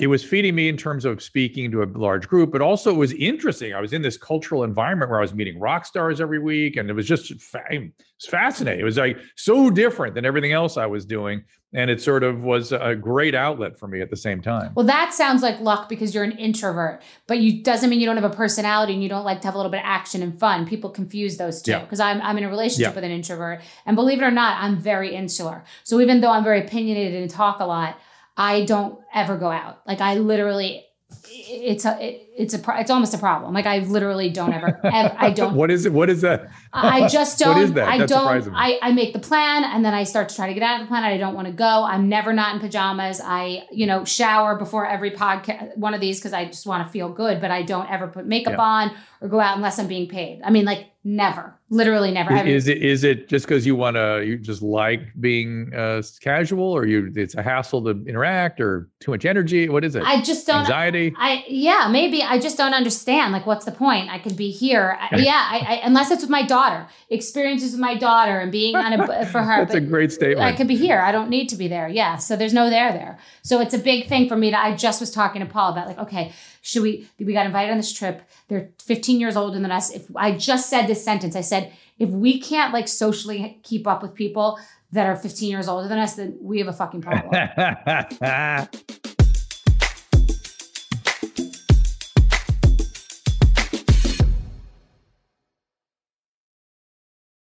It was feeding me in terms of speaking to a large group, but also it was interesting. I was in this cultural environment where I was meeting rock stars every week, and it was just fascinating. It was like so different than everything else I was doing, and it sort of was a great outlet for me at the same time. Well, that sounds like luck because you're an introvert, but you doesn't mean you don't have a personality and you don't like to have a little bit of action and fun. People confuse those two because I'm in a relationship with an introvert, and believe it or not, I'm very insular. So even though I'm very opinionated and talk a lot, I don't ever go out. Like I literally, it's almost a problem. Like I literally don't ever I don't. What is it? What is that? I just don't. What is that? I make the plan and then I start to try to get out of the plan. I don't want to go. I'm never not in pajamas. I, you know, shower before every podcast, one of these, because I just want to feel good, but I don't ever put makeup on or go out unless I'm being paid. I mean, like never, literally never. Is it just because you just like being casual, or it's a hassle to interact, or too much energy? What is it? I just don't. Anxiety? Maybe I just don't understand. Like, what's the point? I could be here. Unless it's with my daughter, experiences with my daughter and being for her. That's a great statement. I could be here. I don't need to be there. Yeah. So there's no there. So it's a big thing for me I just was talking to Paul about like, okay, we got invited on this trip. They're 15 years older than us. If I just said this sentence, I said, if we can't like socially keep up with people that are 15 years older than us, then we have a fucking problem.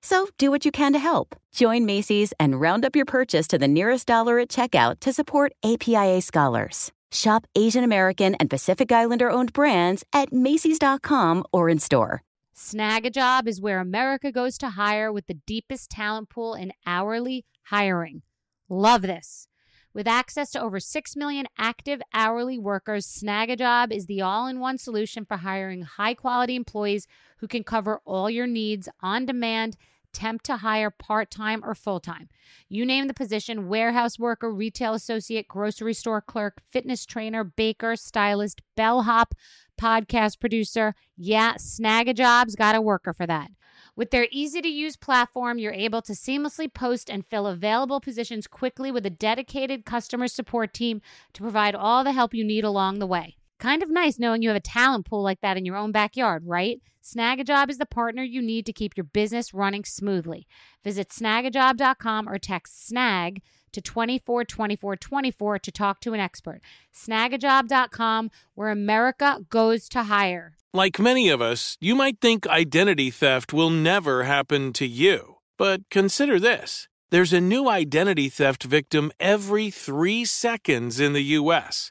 So do what you can to help. Join Macy's and round up your purchase to the nearest dollar at checkout to support APIA Scholars. Shop Asian American and Pacific Islander-owned brands at Macy's.com or in store. Snag a Job is where America goes to hire with the deepest talent pool in hourly hiring. Love this. With access to over 6 million active hourly workers, Snag a Job is the all-in-one solution for hiring high-quality employees who can cover all your needs on demand, temp to hire, part-time or full-time. You name the position: warehouse worker, retail associate, grocery store clerk, fitness trainer, baker, stylist, bellhop, podcast producer. Yeah, Snag a Job's got a worker for that. With their easy-to-use platform, you're able to seamlessly post and fill available positions quickly with a dedicated customer support team to provide all the help you need along the way. Kind of nice knowing you have a talent pool like that in your own backyard, right? Snagajob is the partner you need to keep your business running smoothly. Visit snagajob.com or text SNAG to 242424 to talk to an expert. Snagajob.com, where America goes to hire. Like many of us, you might think identity theft will never happen to you. But consider this. There's a new identity theft victim every 3 seconds in the U.S.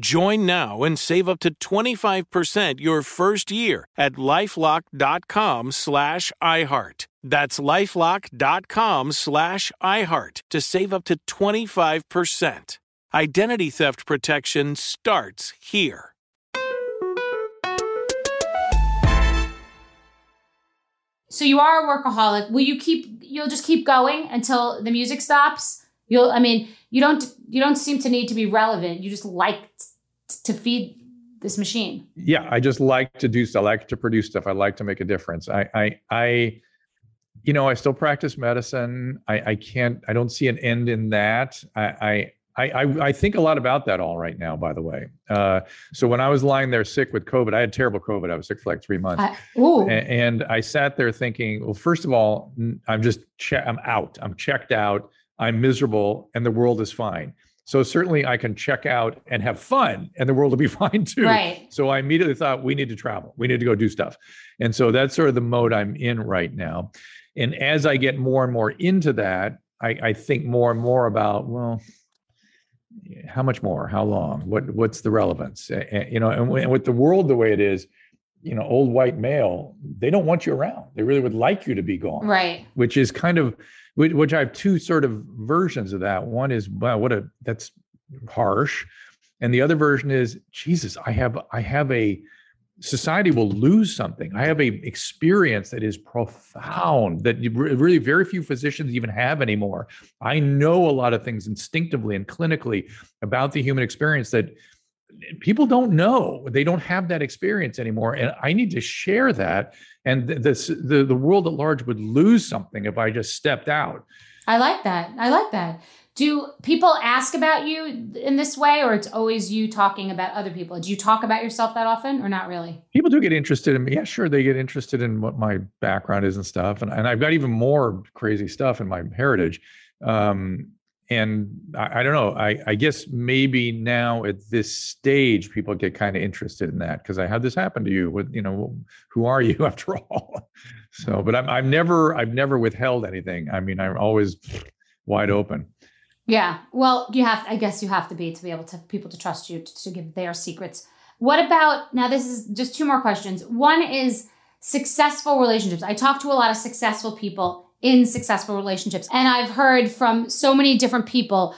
Join now and save up to 25% your first year at LifeLock.com/iHeart. That's LifeLock.com/iHeart to save up to 25%. Identity theft protection starts here. So you are a workaholic. Will you you'll just keep going until the music stops? You don't seem to need to be relevant. You just like to feed this machine. Yeah, I just like to do stuff. I like to produce stuff. I like to make a difference. I still practice medicine. I don't see an end in that. I think a lot about that all right now, by the way. So when I was lying there sick with COVID, I had terrible COVID. I was sick for like 3 months. And I sat there thinking, well, first of all, I'm out. I'm checked out. I'm miserable and the world is fine. So certainly I can check out and have fun and the world will be fine too. Right. So I immediately thought we need to travel. We need to go do stuff. And so that's sort of the mode I'm in right now. And as I get more and more into that, I think more and more about, well, how much more? How long? What's the relevance? And with the world the way it is, old white male, they don't want you around. They really would like you to be gone. Right. Which is kind of, which I have two sort of versions of that. One is, wow, that's harsh. And the other version is, Jesus, I have a, society will lose something. I have a experience that is profound that really very few physicians even have anymore. I know a lot of things instinctively and clinically about the human experience that people don't know. They don't have that experience anymore. And I need to share that. And the world at large would lose something if I just stepped out. I like that. Do people ask about you in this way, or it's always you talking about other people? Do you talk about yourself that often or not really? People do get interested in me. Yeah, sure. They get interested in what my background is and stuff. And I've got even more crazy stuff in my heritage. And I don't know, I guess maybe now at this stage, people get kind of interested in that because I had this happen to you with, who are you after all? So, but I've never withheld anything. I mean, I'm always wide open. Yeah. Well, you have to be to be able to people to trust you to give their secrets What about, now this is just two more questions. One is successful relationships. I talk to a lot of successful people in successful relationships. And I've heard from so many different people,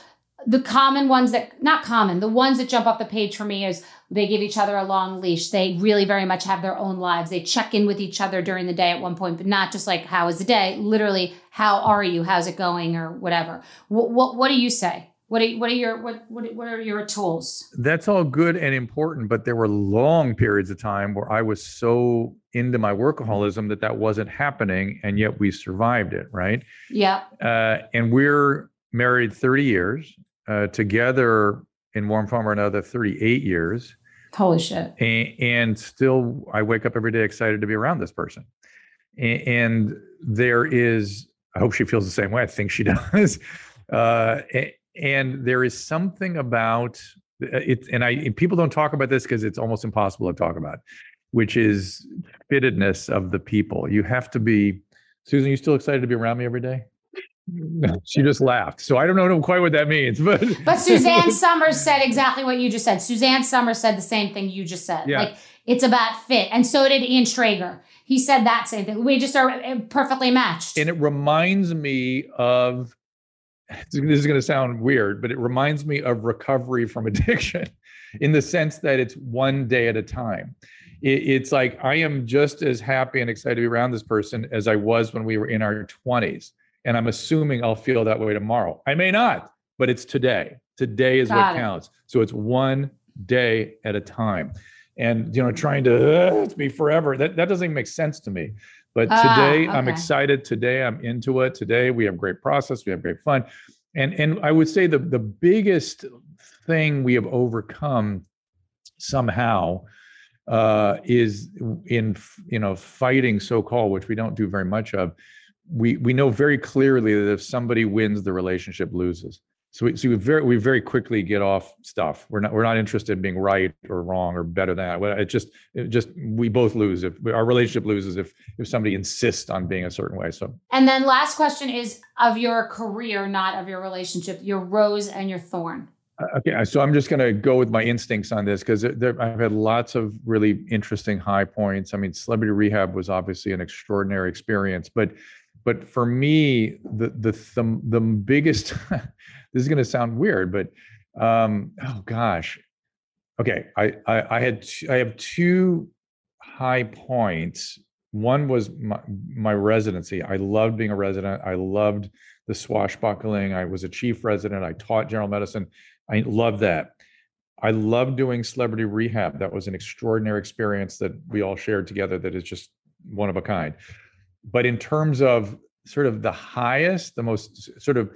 the common ones that, not common, the ones that jump off the page for me is they give each other a long leash. They really very much have their own lives. They check in with each other during the day at one point, but not just like, how is the day? Literally, how are you? How's it going? Or whatever. What do you say? What are your tools? That's all good and important, but there were long periods of time where I was so into my workaholism that wasn't happening, and yet we survived it, right? Yeah. And we're married 30 years, together in one form or another 38 years. Holy shit. And still, I wake up every day excited to be around this person. And there is, I hope she feels the same way. I think she does. And there is something about it, and people don't talk about this because it's almost impossible to talk about, which is fittedness of the people. You have to be, Susan, you still excited to be around me every day? She just laughed. So I don't know quite what that means. But Suzanne Summers said exactly what you just said. Suzanne Summers said the same thing you just said. Yeah. Like, it's about fit. And so did Ian Traeger. He said that same thing. We just are perfectly matched. And it reminds me of, this is going to sound weird, but it reminds me of recovery from addiction in the sense that it's one day at a time. It's like, I am just as happy and excited to be around this person as I was when we were in our 20s. And I'm assuming I'll feel that way tomorrow. I may not, but it's today. Today is what counts. So it's one day at a time. And, you know, trying to, it's me forever. That doesn't even make sense to me. But today, okay. I'm excited. Today, I'm into it. Today, we have great process. We have great fun. And I would say the biggest thing we have overcome somehow is in, you know, fighting so-called, which we don't do very much of. We know very clearly that if somebody wins, the relationship loses. So we very quickly get off stuff. We're not interested in being right or wrong or better than that. It just we both lose if our relationship loses if somebody insists on being a certain way. So, and then last question is of your career, not of your relationship, your rose and your thorn. Okay, so I'm just going to go with my instincts on this because I've had lots of really interesting high points. I mean, Celebrity Rehab was obviously an extraordinary experience, but for me, the biggest. This is going to sound weird, but oh gosh, okay. I have two high points. One was my residency. I loved being a resident. I loved the swashbuckling. I was a chief resident. I taught general medicine. I loved that. I loved doing Celebrity Rehab. That was an extraordinary experience that we all shared together. That is just one of a kind. But in terms of sort of the highest, the most sort of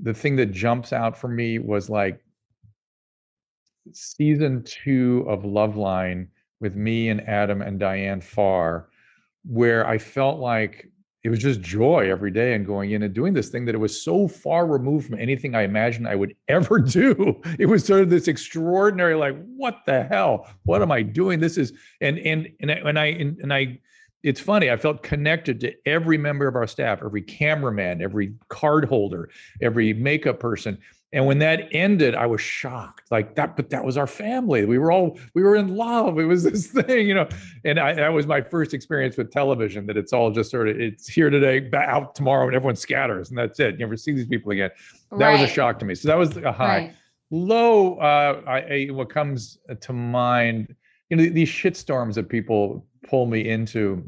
the thing that jumps out for me was like season 2 of Loveline with me and Adam and Diane Farr, where I felt like it was just joy every day and going in and doing this thing that it was so far removed from anything I imagined I would ever do. It was sort of this extraordinary, like, what the hell? What am I doing? This is, and I it's funny. I felt connected to every member of our staff, every cameraman, every card holder, every makeup person. And when that ended, I was shocked. Like that, but that was our family. We were in love. It was this thing, you know. And that was my first experience with television. That it's all just sort of it's here today, out tomorrow, and everyone scatters, and that's it. You never see these people again. That was a shock to me. So that was a high. Right. Low. What comes to mind? You know, these shitstorms that people pull me into.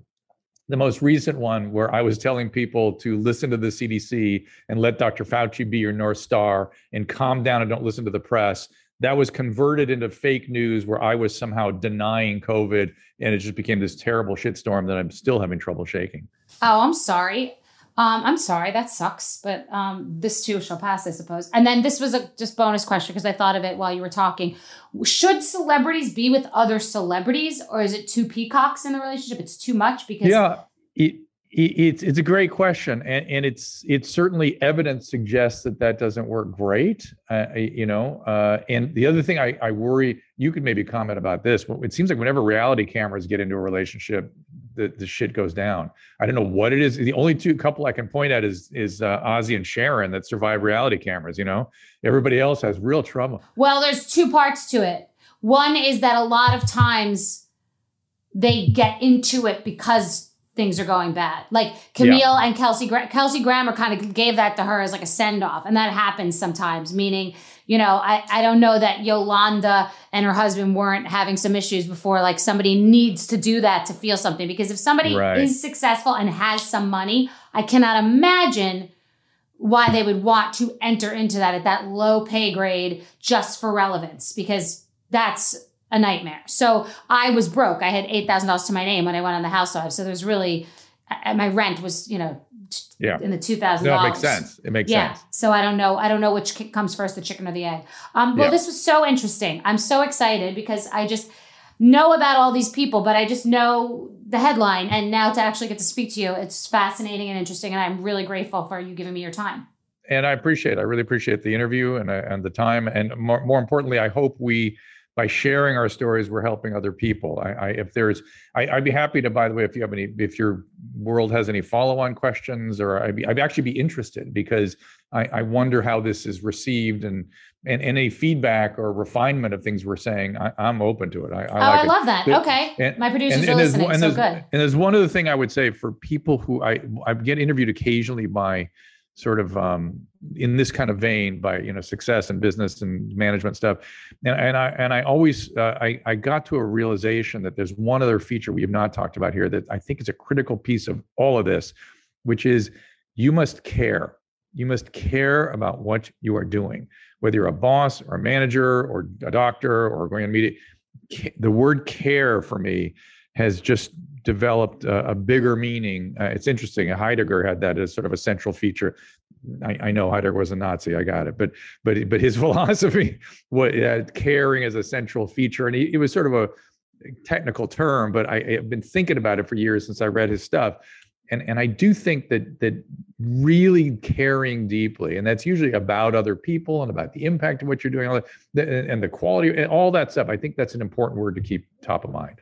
The most recent one where I was telling people to listen to the CDC and let Dr. Fauci be your North Star and calm down and don't listen to the press. That was converted into fake news where I was somehow denying COVID, and it just became this terrible shitstorm that I'm still having trouble shaking. Oh, I'm sorry. That sucks. But this too shall pass, I suppose. And then this was a just bonus question because I thought of it while you were talking. Should celebrities be with other celebrities, or is it two peacocks in the relationship? It's too much because it's a great question, and it's certainly evidence suggests that doesn't work great. You know, and the other thing I worry, you could maybe comment about this. It seems like whenever reality cameras get into a relationship, the shit goes down. I don't know what it is. The only two couple I can point at is Ozzy and Sharon that survive reality cameras. You know, everybody else has real trouble. Well, there's two parts to it. One is that a lot of times they get into it because things are going bad. Like Camille and Kelsey Grammer kind of gave that to her as like a send off. And that happens sometimes, meaning, you know, I don't know that Yolanda and her husband weren't having some issues before. Like somebody needs to do that to feel something, because if somebody is successful and has some money, I cannot imagine why they would want to enter into that at that low pay grade just for relevance, because that's a nightmare. So I was broke. I had $8,000 to my name when I went on the housewives. So there was really, my rent was, you know, in the $2,000. No, it makes sense. It makes sense. So I don't know. I don't know which comes first, the chicken or the egg. This was so interesting. I'm so excited because I just know about all these people, but I just know the headline. And now to actually get to speak to you, it's fascinating and interesting. And I'm really grateful for you giving me your time. And I really appreciate the interview and the time. And more importantly, I hope we, by sharing our stories, we're helping other people. I'd be happy to, by the way, if you have any, if your world has any follow-on questions, or I'd actually be interested, because I wonder how this is received, and any feedback or refinement of things we're saying, I'm open to it. I love that. Okay. My producers are listening. So good. And there's one other thing I would say for people who I get interviewed occasionally by sort of in this kind of vein by, you know, success and business and management stuff. And I always, I got to a realization that there's one other feature we have not talked about here that I think is a critical piece of all of this, which is you must care. You must care about what you are doing, whether you're a boss or a manager or a doctor or going on media. The word care for me has just developed a bigger meaning. It's interesting. Heidegger had that as sort of a central feature. I know Heidegger was a Nazi. I got it. But his philosophy had caring as a central feature. And it was sort of a technical term, but I've been thinking about it for years since I read his stuff. And I do think that really caring deeply, and that's usually about other people and about the impact of what you're doing and the quality and all that stuff. I think that's an important word to keep top of mind.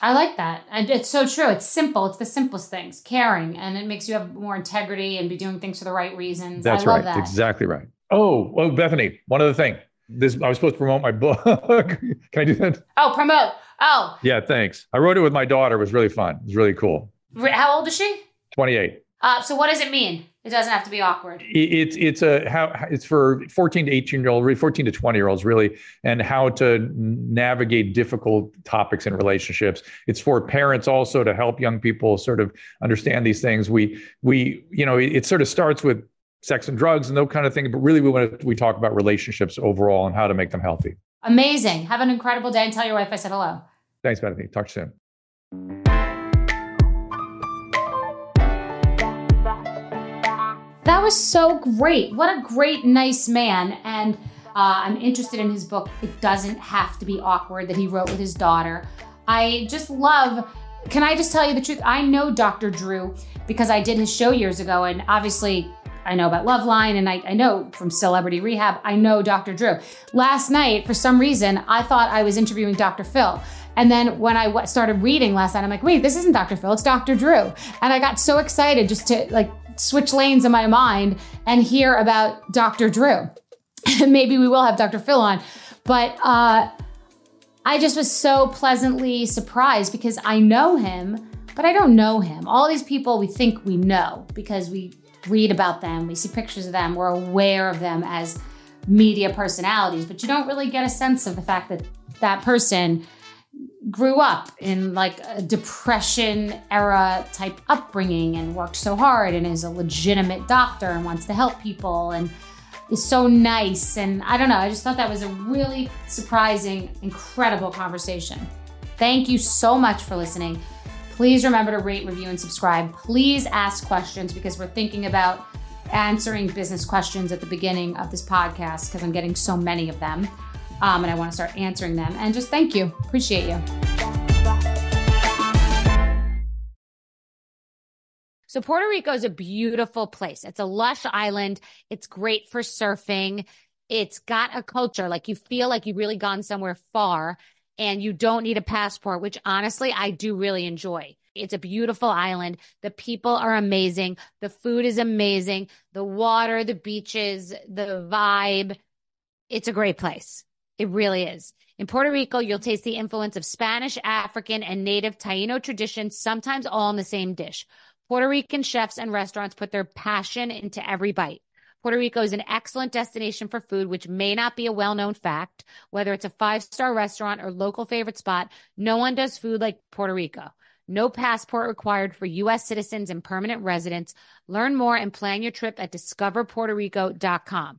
I like that. And it's so true. It's simple. It's the simplest things, caring. And it makes you have more integrity and be doing things for the right reasons. That's right. That. Exactly right. Oh, Bethany, one other thing. I was supposed to promote my book. Can I do that? Oh, promote. Oh. Yeah, thanks. I wrote it with my daughter. It was really fun. It was really cool. How old is she? 28. So what does it mean? It doesn't have to be awkward. It's for 14 to 18 year olds, really 14 to 20 year olds, really, and how to navigate difficult topics in relationships. It's for parents also to help young people sort of understand these things. We you know, it sort of starts with sex and drugs and that kind of thing, but really we talk about relationships overall and how to make them healthy. Amazing. Have an incredible day, and tell your wife I said hello. Thanks, Bethany. Talk soon. That was so great. What a great, nice man. And I'm interested in his book, It Doesn't Have to Be Awkward, that he wrote with his daughter. I just love, can I just tell you the truth? I know Dr. Drew because I did his show years ago. And obviously I know about Loveline, and I know from Celebrity Rehab, I know Dr. Drew. Last night, for some reason, I thought I was interviewing Dr. Phil. And then when I started reading last night, I'm like, wait, this isn't Dr. Phil, it's Dr. Drew. And I got so excited just to like, switch lanes in my mind and hear about Dr. Drew. Maybe we will have Dr. Phil on, but I just was so pleasantly surprised because I know him, but I don't know him. All these people we think we know because we read about them, we see pictures of them, we're aware of them as media personalities, but you don't really get a sense of the fact that that person grew up in like a depression era type upbringing and worked so hard and is a legitimate doctor and wants to help people and is so nice. And I don't know, I just thought that was a really surprising, incredible conversation. Thank you so much for listening. Please remember to rate, review, and subscribe. Please ask questions because we're thinking about answering business questions at the beginning of this podcast because I'm getting so many of them. And I want to start answering them. And just thank you. Appreciate you. So Puerto Rico is a beautiful place. It's a lush island. It's great for surfing. It's got a culture. Like you feel like you've really gone somewhere far and you don't need a passport, which honestly, I do really enjoy. It's a beautiful island. The people are amazing. The food is amazing. The water, the beaches, the vibe. It's a great place. It really is. In Puerto Rico, you'll taste the influence of Spanish, African, and native Taíno traditions, sometimes all in the same dish. Puerto Rican chefs and restaurants put their passion into every bite. Puerto Rico is an excellent destination for food, which may not be a well-known fact. Whether it's a five-star restaurant or local favorite spot, no one does food like Puerto Rico. No passport required for U.S. citizens and permanent residents. Learn more and plan your trip at discoverpuertorico.com.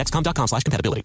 Dexcom.com/compatibility.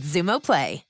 Xumo Play.